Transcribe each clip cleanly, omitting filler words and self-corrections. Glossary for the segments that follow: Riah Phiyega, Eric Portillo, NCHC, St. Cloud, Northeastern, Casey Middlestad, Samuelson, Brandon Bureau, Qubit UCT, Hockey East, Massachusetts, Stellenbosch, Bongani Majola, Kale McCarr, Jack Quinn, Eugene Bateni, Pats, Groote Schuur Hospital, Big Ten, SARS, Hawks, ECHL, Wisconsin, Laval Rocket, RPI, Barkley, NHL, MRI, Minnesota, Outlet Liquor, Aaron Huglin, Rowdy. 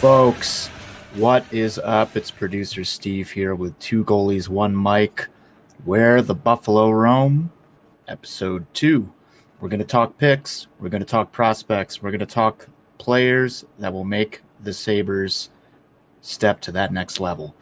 Folks, what is up? It's producer Steve here with Two Goalies, One Mike, Where the Buffalo Roam, episode 2. We're going to talk picks. We're going to talk prospects. We're going to talk players that will make the Sabres step to that next level.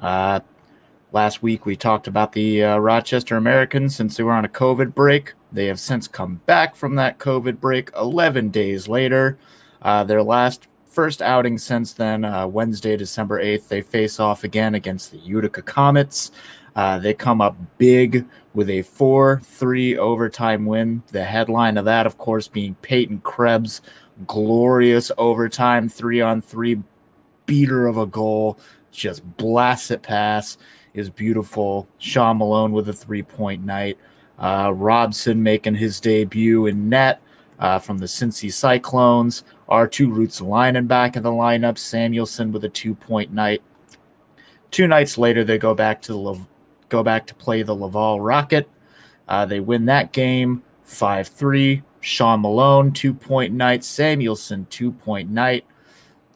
Last week we talked about the Rochester Americans since they were on a COVID break. They have since come back from that COVID break 11 days later. Their first outing since then, Wednesday, December 8th, they face off again against the Utica Comets. They come up big with a 4-3 overtime win. The headline of that, of course, being Peyton Krebs' glorious overtime 3-on-3 beater of a goal. Just blasts it past. It was beautiful. Sean Malone with a three-point night. Robson making his debut in net from the Cincy Cyclones. Our two roots lining back in the lineup. Samuelson with a 2-point night. 2 nights later, they go back to play the Laval Rocket. They win that game 5-3. Sean Malone, 2-point night. Samuelson, 2-point night.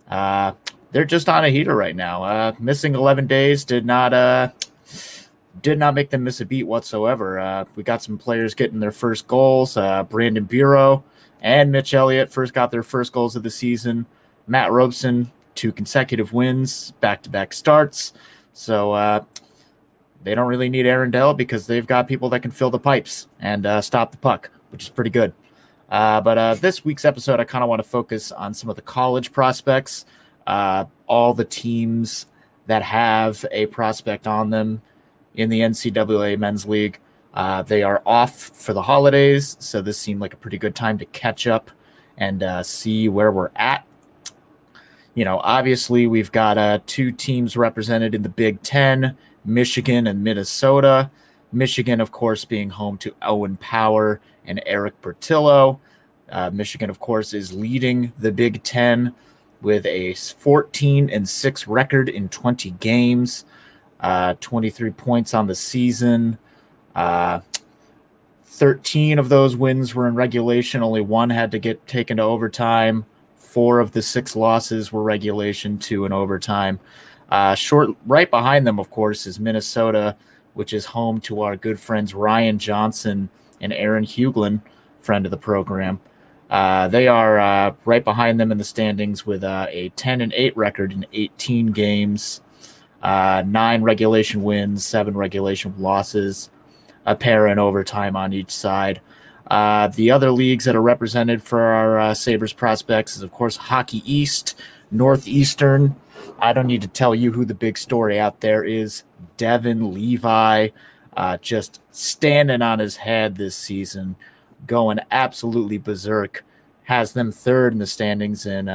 They're just on a heater right now. Missing 11 days did not make them miss a beat whatsoever. We got some players getting their first goals. Brandon Bureau and Mitch Elliott first got their first goals of the season. Matt Robson, 2 consecutive wins, back-to-back starts. So they don't really need Arundel because they've got people that can fill the pipes and stop the puck, which is pretty good. But this week's episode, I kind of want to focus on some of the college prospects, all the teams that have a prospect on them in the NCAA Men's League. They are off for the holidays, so this seemed like a pretty good time to catch up and see where we're at. You know, obviously we've got 2 teams represented in the Big Ten, Michigan and Minnesota. Michigan, of course, being home to Owen Power and Eric Portillo. Michigan, of course, is leading the Big Ten with a 14-6 record in 20 games, 23 points on the season. 13 of those wins were in regulation. Only 1 had to get taken to overtime. 4 of the 6 losses were regulation, 2 in overtime. Right behind them, of course, is Minnesota, which is home to our good friends Ryan Johnson and Aaron Huglin, friend of the program. They are right behind them in the standings with a 10-8 record in 18 games, 9 regulation wins, 7 regulation losses, a pair in overtime on each side. The other leagues that are represented for our Sabres prospects is, of course, Hockey East, Northeastern. I don't need to tell you who the big story out there is. Devin Levi just standing on his head this season, going absolutely berserk, has them 3rd in the standings in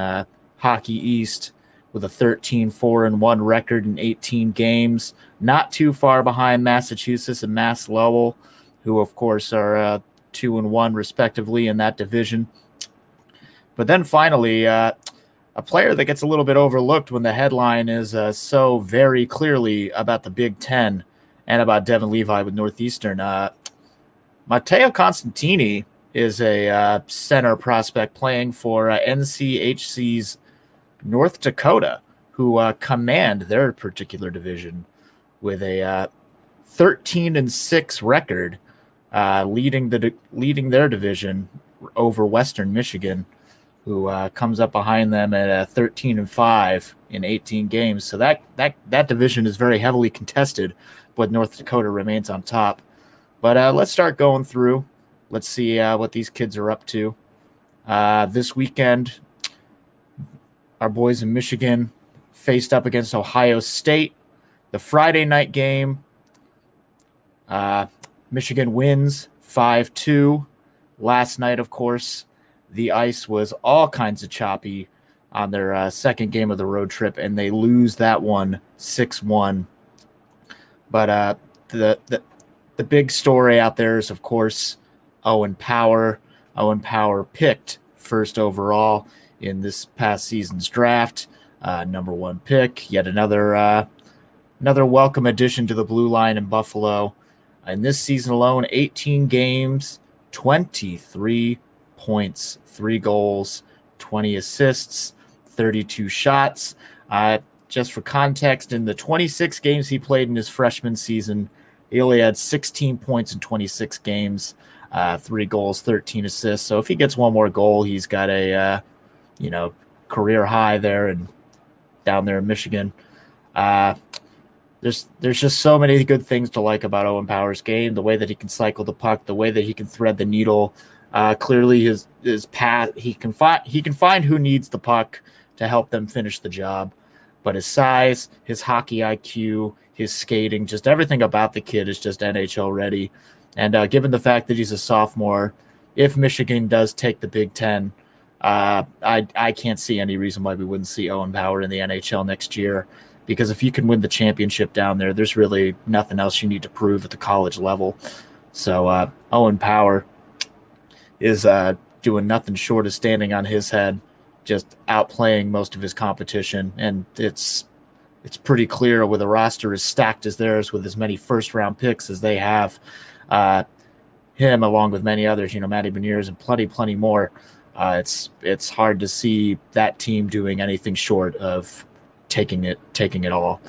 Hockey East with a 13-4-1 record in 18 games. Not too far behind Massachusetts and Mass Lowell, who, of course, are 2-1 respectively in that division. But then finally, a player that gets a little bit overlooked when the headline is so very clearly about the Big Ten and about Devin Levi with Northeastern. Matteo Constantini is a center prospect playing for NCHC's North Dakota, who command their particular division with a 13-6 record, leading their division over Western Michigan. who comes up behind them at 13-5 in 18 games. So that division is very heavily contested, but North Dakota remains on top. But let's start going through. Let's see what these kids are up to. This weekend, our boys in Michigan faced up against Ohio State. The Friday night game, Michigan wins 5-2. Last night, of course, the ice was all kinds of choppy on their second game of the road trip, and they lose that one 6-1. But the big story out there is, of course, Owen Power. Owen Power picked first overall in this past season's draft, number one pick. Yet another welcome addition to the blue line in Buffalo. In this season alone, 18 games, 23 points, 3 goals, 20 assists, 32 shots. Just for context, in the 26 games he played in his freshman season, he only had 16 points in 26 games, 3 goals, 13 assists. So if he gets one more goal, he's got a career high there and down there in Michigan. There's just so many good things to like about Owen Power's game, the way that he can cycle the puck, the way that he can thread the needle. Clearly his path, he can find who needs the puck to help them finish the job. But his size, his hockey IQ, his skating, just everything about the kid is just NHL ready. And given the fact that he's a sophomore, if Michigan does take the Big Ten, I can't see any reason why we wouldn't see Owen Power in the NHL next year. Because if you can win the championship down there, there's really nothing else you need to prove at the college level. So Owen Power is doing nothing short of standing on his head, just outplaying most of his competition. And it's pretty clear with a roster as stacked as theirs, with as many first-round picks as they have, him along with many others, Matty Beniers and plenty more. It's hard to see that team doing anything short of taking it all.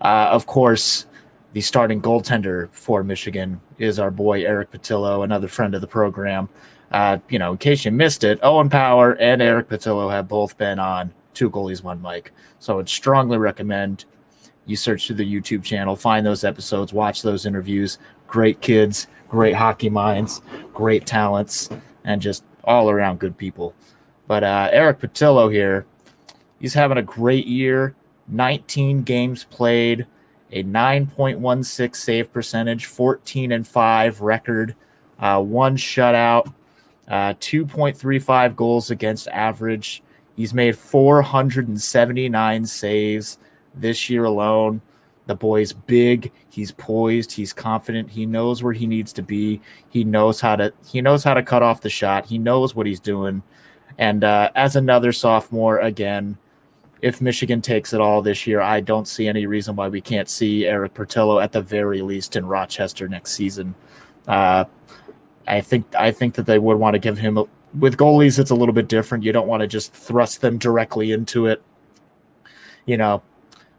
Of course, the starting goaltender for Michigan is our boy Eric Portillo, another friend of the program. In case you missed it, Owen Power and Eric Portillo have both been on Two Goalies, One Mike. So I would strongly recommend you search through the YouTube channel, find those episodes, watch those interviews. Great kids, great hockey minds, great talents, and just all around good people. But Eric Portillo here, he's having a great year. 19 games played, a 9.16 save percentage, 14-5 record, 1 shutout, 2.35 goals against average. He's made 479 saves this year alone. The boy's big. He's poised. He's confident. He knows where he needs to be. He knows how to cut off the shot. He knows what he's doing. And as another sophomore, again, if Michigan takes it all this year, I don't see any reason why we can't see Eric Portillo at the very least in Rochester next season. I think that they would want to give him with goalies, it's a little bit different. You don't want to just thrust them directly into it,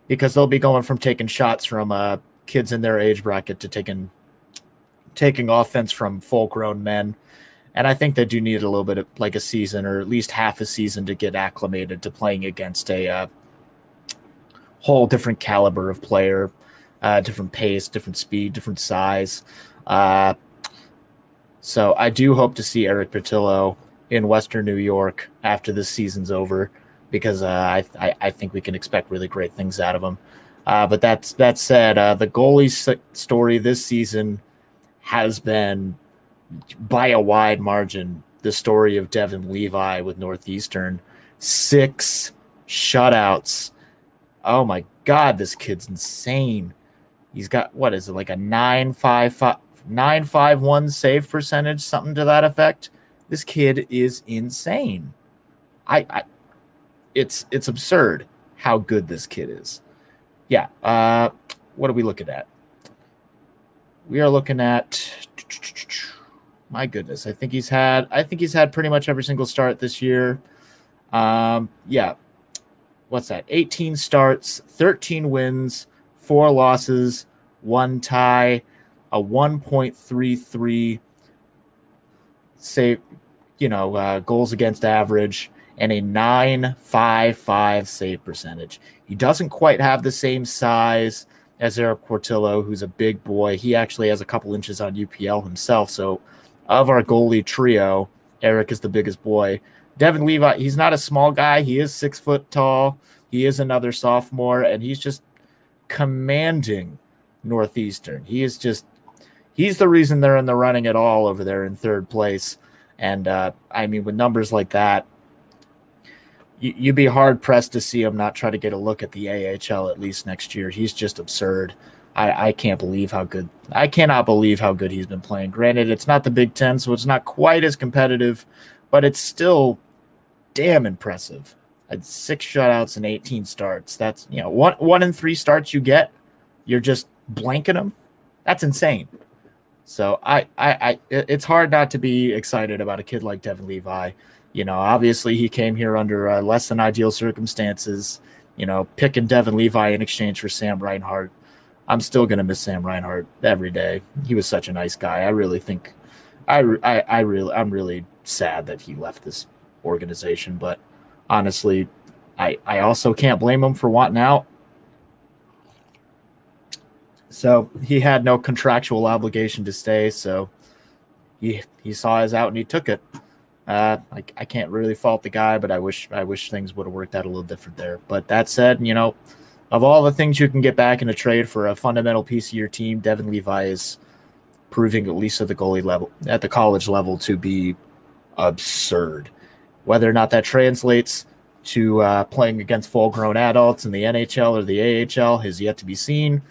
because they'll be going from taking shots from kids in their age bracket to taking offense from full-grown men. And I think they do need a little bit of like a season or at least half a season to get acclimated to playing against a whole different caliber of player, different pace, different speed, different size. So I do hope to see Eric Portillo in Western New York after this season's over, because I think we can expect really great things out of him. But that said, the goalie story this season has been, by a wide margin, the story of Devin Levi with Northeastern. 6 shutouts. Oh my God, this kid's insane. He's got, what is it, like a 9.51 save percentage, something to that effect. This kid is insane. It's absurd how good this kid is. Yeah. What are we looking at? We are looking at, my goodness, I think he's had pretty much every single start this year. What's that? 18 starts, 13 wins, 4 losses, 1 tie, a 1.33 goals against average, and a 9.55 save percentage. He doesn't quite have the same size as Eric Portillo, who's a big boy. He actually has a couple inches on UPL himself. So of our goalie trio, Eric is the biggest boy. Devin Levi, he's not a small guy. He is 6 foot tall. He is another sophomore, and he's just commanding Northeastern. He is just, he's the reason they're in the running at all over there in third place. And I mean, with numbers like that, you'd be hard pressed to see him not try to get a look at the AHL at least next year. He's just absurd. I cannot believe how good he's been playing. Granted, it's not the Big Ten, so it's not quite as competitive, but it's still damn impressive. It's 6 shutouts and 18 starts. That's, you know, one in 3 starts you get, you're just blanking them. That's insane. So it's hard not to be excited about a kid like Devin Levi. You know, obviously he came here under less than ideal circumstances, you know, picking Devin Levi in exchange for Sam Reinhart. I'm still going to miss Sam Reinhart every day. He was such a nice guy. I really think I'm really sad that he left this organization, but honestly, I also can't blame him for wanting out. So he had no contractual obligation to stay. So he saw his out and he took it. I can't really fault the guy, but I wish things would have worked out a little different there. But that said, you know, of all the things you can get back in a trade for a fundamental piece of your team, Devin Levi is proving, at least at the goalie level, at the college level, to be absurd. Whether or not that translates to playing against full-grown adults in the NHL or the AHL is yet to be seen.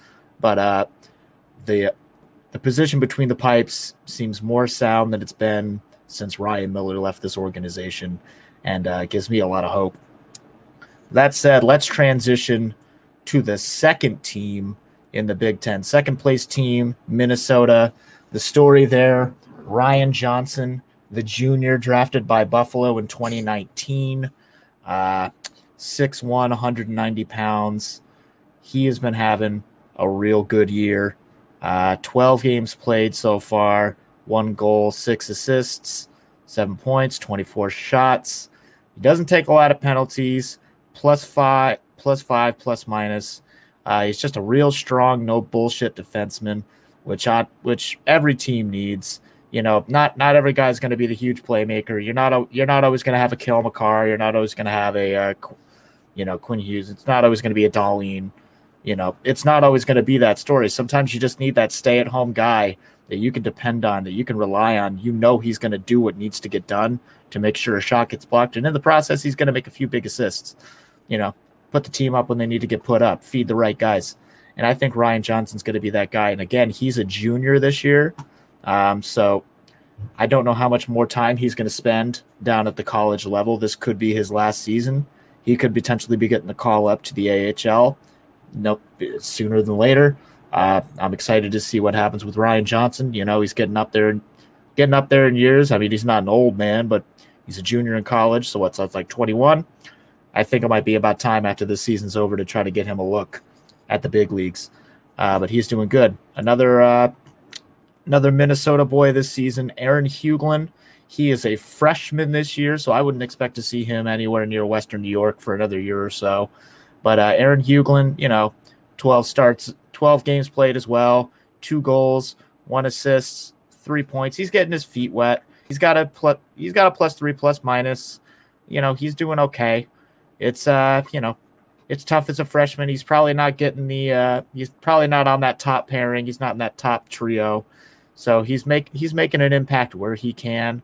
But the position between the pipes seems more sound than it's been since Ryan Miller left this organization, and gives me a lot of hope. That said, let's transition to the second team in the Big Ten. Second place team, Minnesota. The story there, Ryan Johnson, the junior drafted by Buffalo in 2019, 6'1", 190 pounds. He has been having a real good year. 12 games played so far, 1 goal, 6 assists, 7 points, 24 shots. He doesn't take a lot of penalties, plus 5, plus minus. He's just a real strong, no bullshit defenseman, which every team needs. You know, not every guy's going to be the huge playmaker. You're not always going to have a Kale McCarr. You're not always going to have a, you know, Quinn Hughes. It's not always going to be a Darlene. You know, it's not always going to be that story. Sometimes you just need that stay-at-home guy that you can depend on, that you can rely on. You know he's going to do what needs to get done to make sure a shot gets blocked. And in the process, he's going to make a few big assists, you know, put the team up when they need to get put up, feed the right guys. And I think Ryan Johnson's going to be that guy. And again, he's a junior this year. So I don't know how much more time he's going to spend down at the college level. This could be his last season. He could potentially be getting the call up to the AHL. Nope, sooner than later. I'm excited to see what happens with Ryan Johnson. You know, he's getting up there in years. I mean, he's not an old man, but he's a junior in college. So that's like 21. I think it might be about time after this season's over to try to get him a look at the big leagues. But he's doing good. Another Minnesota boy this season, Aaron Huglin. He is a freshman this year, so I wouldn't expect to see him anywhere near Western New York for another year or so. But Aaron Huglin, you know, 12 starts, 12 games played as well, 2 goals, 1 assist, 3 points. He's getting his feet wet. He's got a plus 3, plus minus. You know, he's doing okay. It's you know, it's tough as a freshman. He's probably not getting the he's probably not on that top pairing. He's not in that top trio. So he's making an impact where he can.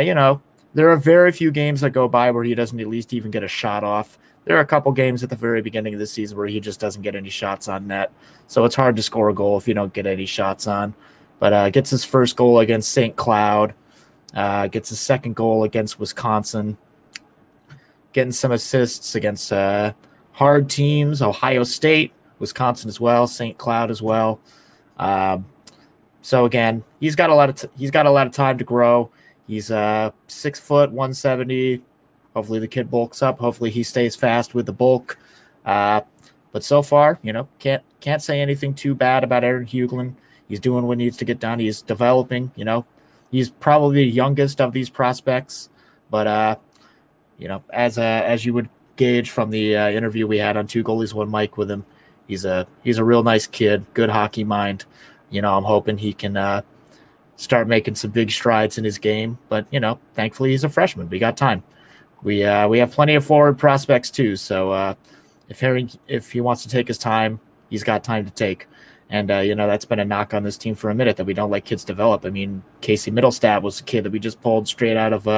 You know, there are very few games that go by where he doesn't at least even get a shot off. There are a couple games at the very beginning of the season where he just doesn't get any shots on net. So it's hard to score a goal if you don't get any shots on. But gets his first goal against St. Cloud. Gets his second goal against Wisconsin. Getting some assists against hard teams, Ohio State, Wisconsin as well, St. Cloud as well. So again, he's got a lot of time to grow. He's 6 foot, 170. Hopefully the kid bulks up. Hopefully he stays fast with the bulk. But so far, you know, can't say anything too bad about Aaron Huglin. He's doing what needs to get done. He's developing, you know. He's probably the youngest of these prospects. But you know, as you would gauge from the interview we had on Two Goalies, One Mike with him, he's a real nice kid, good hockey mind. You know, I'm hoping he can start making some big strides in his game. But, you know, thankfully he's a freshman. We got time. We have plenty of forward prospects too. So if he wants to take his time, he's got time to take. And, you know, that's been a knock on this team for a minute, that we don't let kids develop. I mean, Casey Middlestad was a kid that we just pulled straight out of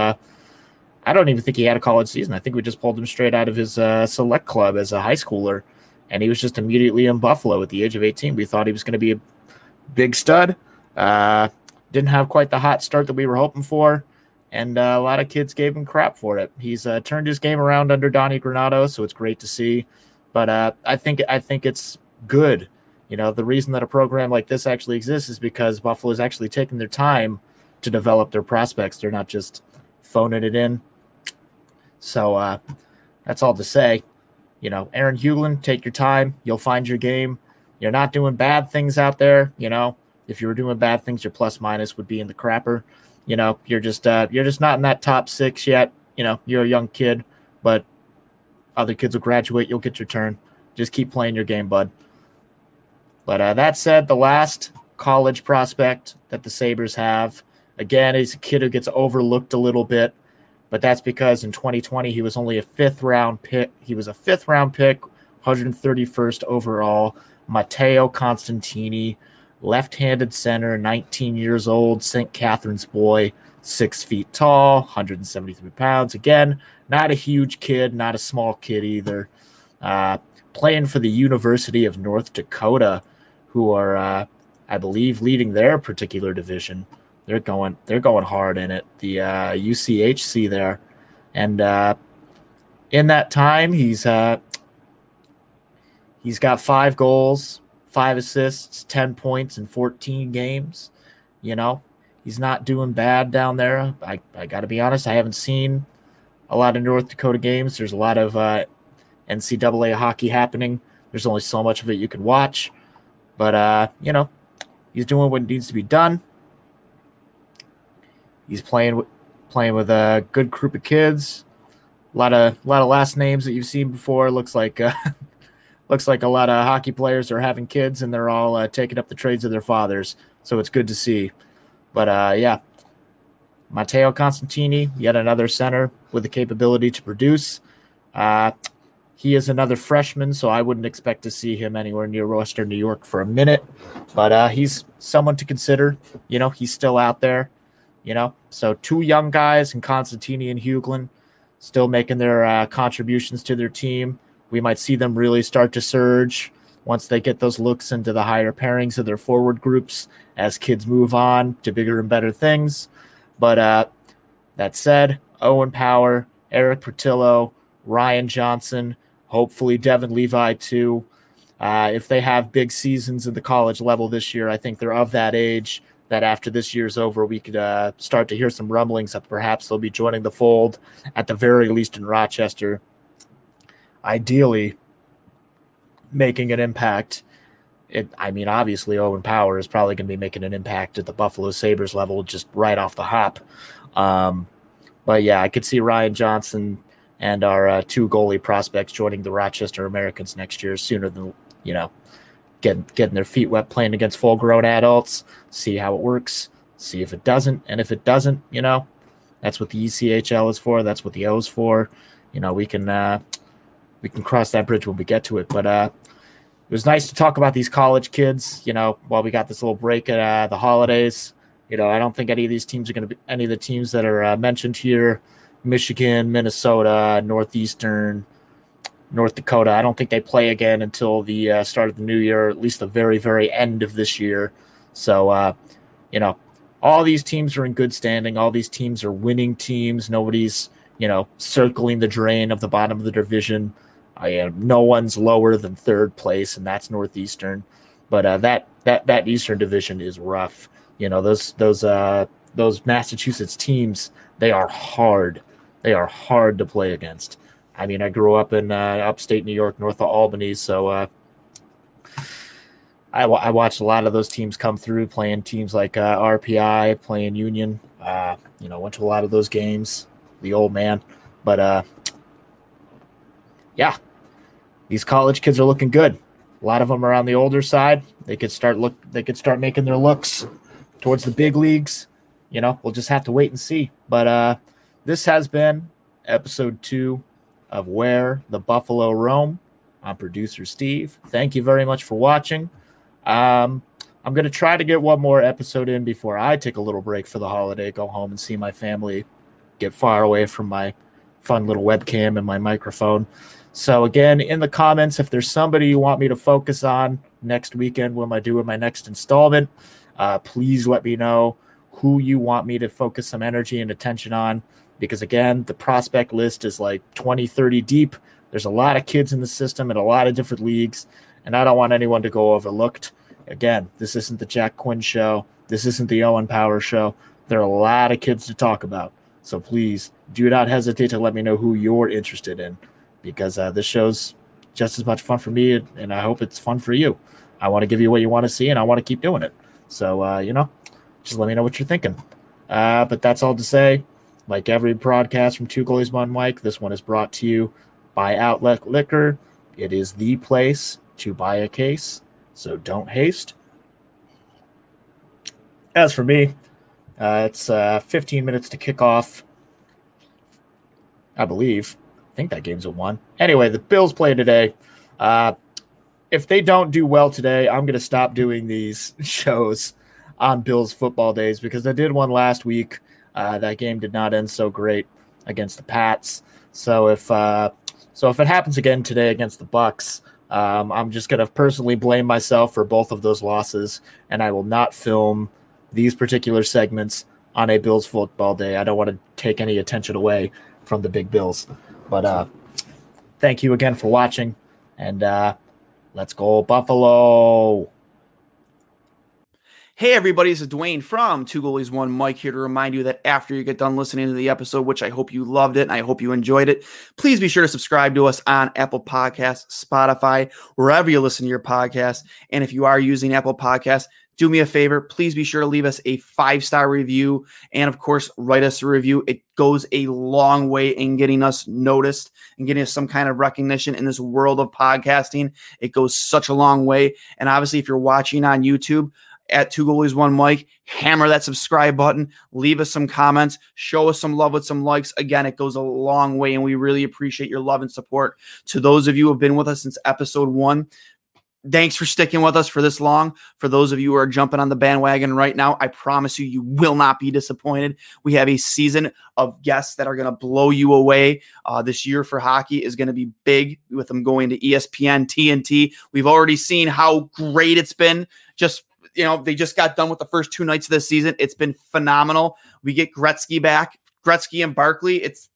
I don't even think he had a college season. I think we just pulled him straight out of his select club as a high schooler. And he was just immediately in Buffalo at the age of 18. We thought he was going to be a big stud. Didn't have quite the hot start that we were hoping for. And a lot of kids gave him crap for it. He's turned his game around under Donnie Granato, so it's great to see. But I think it's good. You know, the reason that a program like this actually exists is because Buffalo is actually taking their time to develop their prospects. They're not just phoning it in. So that's all to say. You know, Aaron Huglin, take your time. You'll find your game. You're not doing bad things out there. You know, if you were doing bad things, your plus minus would be in the crapper. You know, you're just not in that top six yet. You know, you're a young kid, but other kids will graduate. You'll get your turn. Just keep playing your game, bud. But that said, the last college prospect that the Sabres have, again, is a kid who gets overlooked a little bit, but that's because in 2020 he was only a fifth-round pick. He was a fifth-round pick, 131st overall, Matteo Constantini, left-handed center, 19 years old, St. Catherine's boy, 6 feet tall, 173 pounds. Again, not a huge kid, not a small kid either. Playing for the University of North Dakota, who are, I believe, leading their particular division. They're going hard in it. The UCHC there, and in that time, he's got 5 goals, 5 assists, 10 points in 14 games. You know, he's not doing bad down there. I got to be honest, I haven't seen a lot of North Dakota games. There's a lot of NCAA hockey happening. There's only so much of it you can watch. But, you know, he's doing what needs to be done. He's playing with a good group of kids. A lot of last names that you've seen before. Looks like a lot of hockey players are having kids, and they're all taking up the trades of their fathers. So it's good to see. But, yeah, Matteo Constantini, yet another center with the capability to produce. He is another freshman, so I wouldn't expect to see him anywhere near Western New York for a minute. But he's someone to consider. You know, he's still out there. You know, so 2 young guys, and Constantini and Huglin, still making their contributions to their team. We might see them really start to surge once they get those looks into the higher pairings of their forward groups as kids move on to bigger and better things. But that said, Owen Power, Eric Portillo, Ryan Johnson, hopefully Devin Levi too. If they have big seasons in the college level this year, I think they're of that age that after this year's over, we could start to hear some rumblings that perhaps they'll be joining the fold, at the very least in Rochester, ideally making an impact. I mean, obviously Owen Power is probably going to be making an impact at the Buffalo Sabres level just right off the hop. But yeah, I could see Ryan Johnson and our 2 goalie prospects joining the Rochester Americans next year sooner than, you know, getting their feet wet playing against full-grown adults, see how it works, see if it doesn't. And if it doesn't, you know, that's what the ECHL is for. That's what the O is for. You know, we can cross that bridge when we get to it. But it was nice to talk about these college kids, you know, while we got this little break at the holidays. You know, I don't think any of these teams are going to be – any of the teams that are mentioned here – Michigan, Minnesota, Northeastern, North Dakota. I don't think they play again until the start of the new year, or at least the very, very end of this year. So, you know, all these teams are in good standing. All these teams are winning teams. Nobody's, you know, circling the drain of the bottom of the division. No one's lower than third place, and that's Northeastern. But that Eastern division is rough. You know, those Massachusetts teams, they are hard. They are hard to play against. I mean, I grew up in upstate New York, north of Albany, so I watched a lot of those teams come through, playing teams like RPI, playing Union. You know, went to a lot of those games, the old man. But yeah, these college kids are looking good. A lot of them are on the older side. They could start making their looks towards the big leagues. You know, we'll just have to wait and see. But this has been episode 2 of Where the Buffalo Roam. I'm producer Steve. Thank you very much for watching. I'm going to try to get one more episode in before I take a little break for the holiday, go home and see my family, get far away from my fun little webcam and my microphone. So again, in the comments, if there's somebody you want me to focus on next weekend when I do my next installment, please let me know who you want me to focus some energy and attention on, because again, the prospect list is like 20-30 deep. There's a lot of kids in the system and a lot of different leagues, and I don't want anyone to go overlooked. Again, this isn't the Jack Quinn show. This isn't the Owen Power show. There are a lot of kids to talk about. So please do not hesitate to let me know who you're interested in, because this show's just as much fun for me, and I hope it's fun for you. I want to give you what you want to see, and I want to keep doing it. So, just let me know what you're thinking. But that's all to say. Like every broadcast from Two Goalies, One Mike, this one is brought to you by Outlet Liquor. It is the place to buy a case, so don't haste. As for me, it's 15 minutes to kick off, I believe. I think that game's a 1. Anyway, the Bills play today. If they don't do well today, I'm going to stop doing these shows on Bills football days, because I did one last week. That game did not end so great against the Pats. So if it happens again today against the Bucks, I'm just going to personally blame myself for both of those losses, and I will not film these particular segments on a Bills football day. I don't want to take any attention away from the big Bills. But thank you again for watching, and let's go Buffalo. Hey everybody, this is Dwayne from Two Goalies, One Mike here to remind you that after you get done listening to the episode, which I hope you loved it and I hope you enjoyed it, please be sure to subscribe to us on Apple Podcasts, Spotify, wherever you listen to your podcasts. And if you are using Apple Podcasts, do me a favor, please be sure to leave us a 5-star review and, of course, write us a review. It goes a long way in getting us noticed and getting us some kind of recognition in this world of podcasting. It goes such a long way. And obviously, if you're watching on YouTube, at Two Goalies, One Mike, hammer that subscribe button, leave us some comments, show us some love with some likes. Again, it goes a long way, and we really appreciate your love and support. To those of you who have been with us since episode 1, thanks for sticking with us for this long. For those of you who are jumping on the bandwagon right now, I promise you, you will not be disappointed. We have a season of guests that are going to blow you away. This year for hockey is going to be big, with them going to ESPN, TNT. We've already seen how great it's been. They just got done with the first 2 nights of this season. It's been phenomenal. We get Gretzky back, Gretzky and Barkley. It's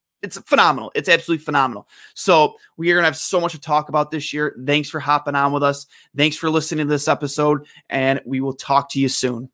phenomenal. It's absolutely phenomenal. So we are going to have so much to talk about this year. Thanks for hopping on with us. Thanks for listening to this episode, and we will talk to you soon.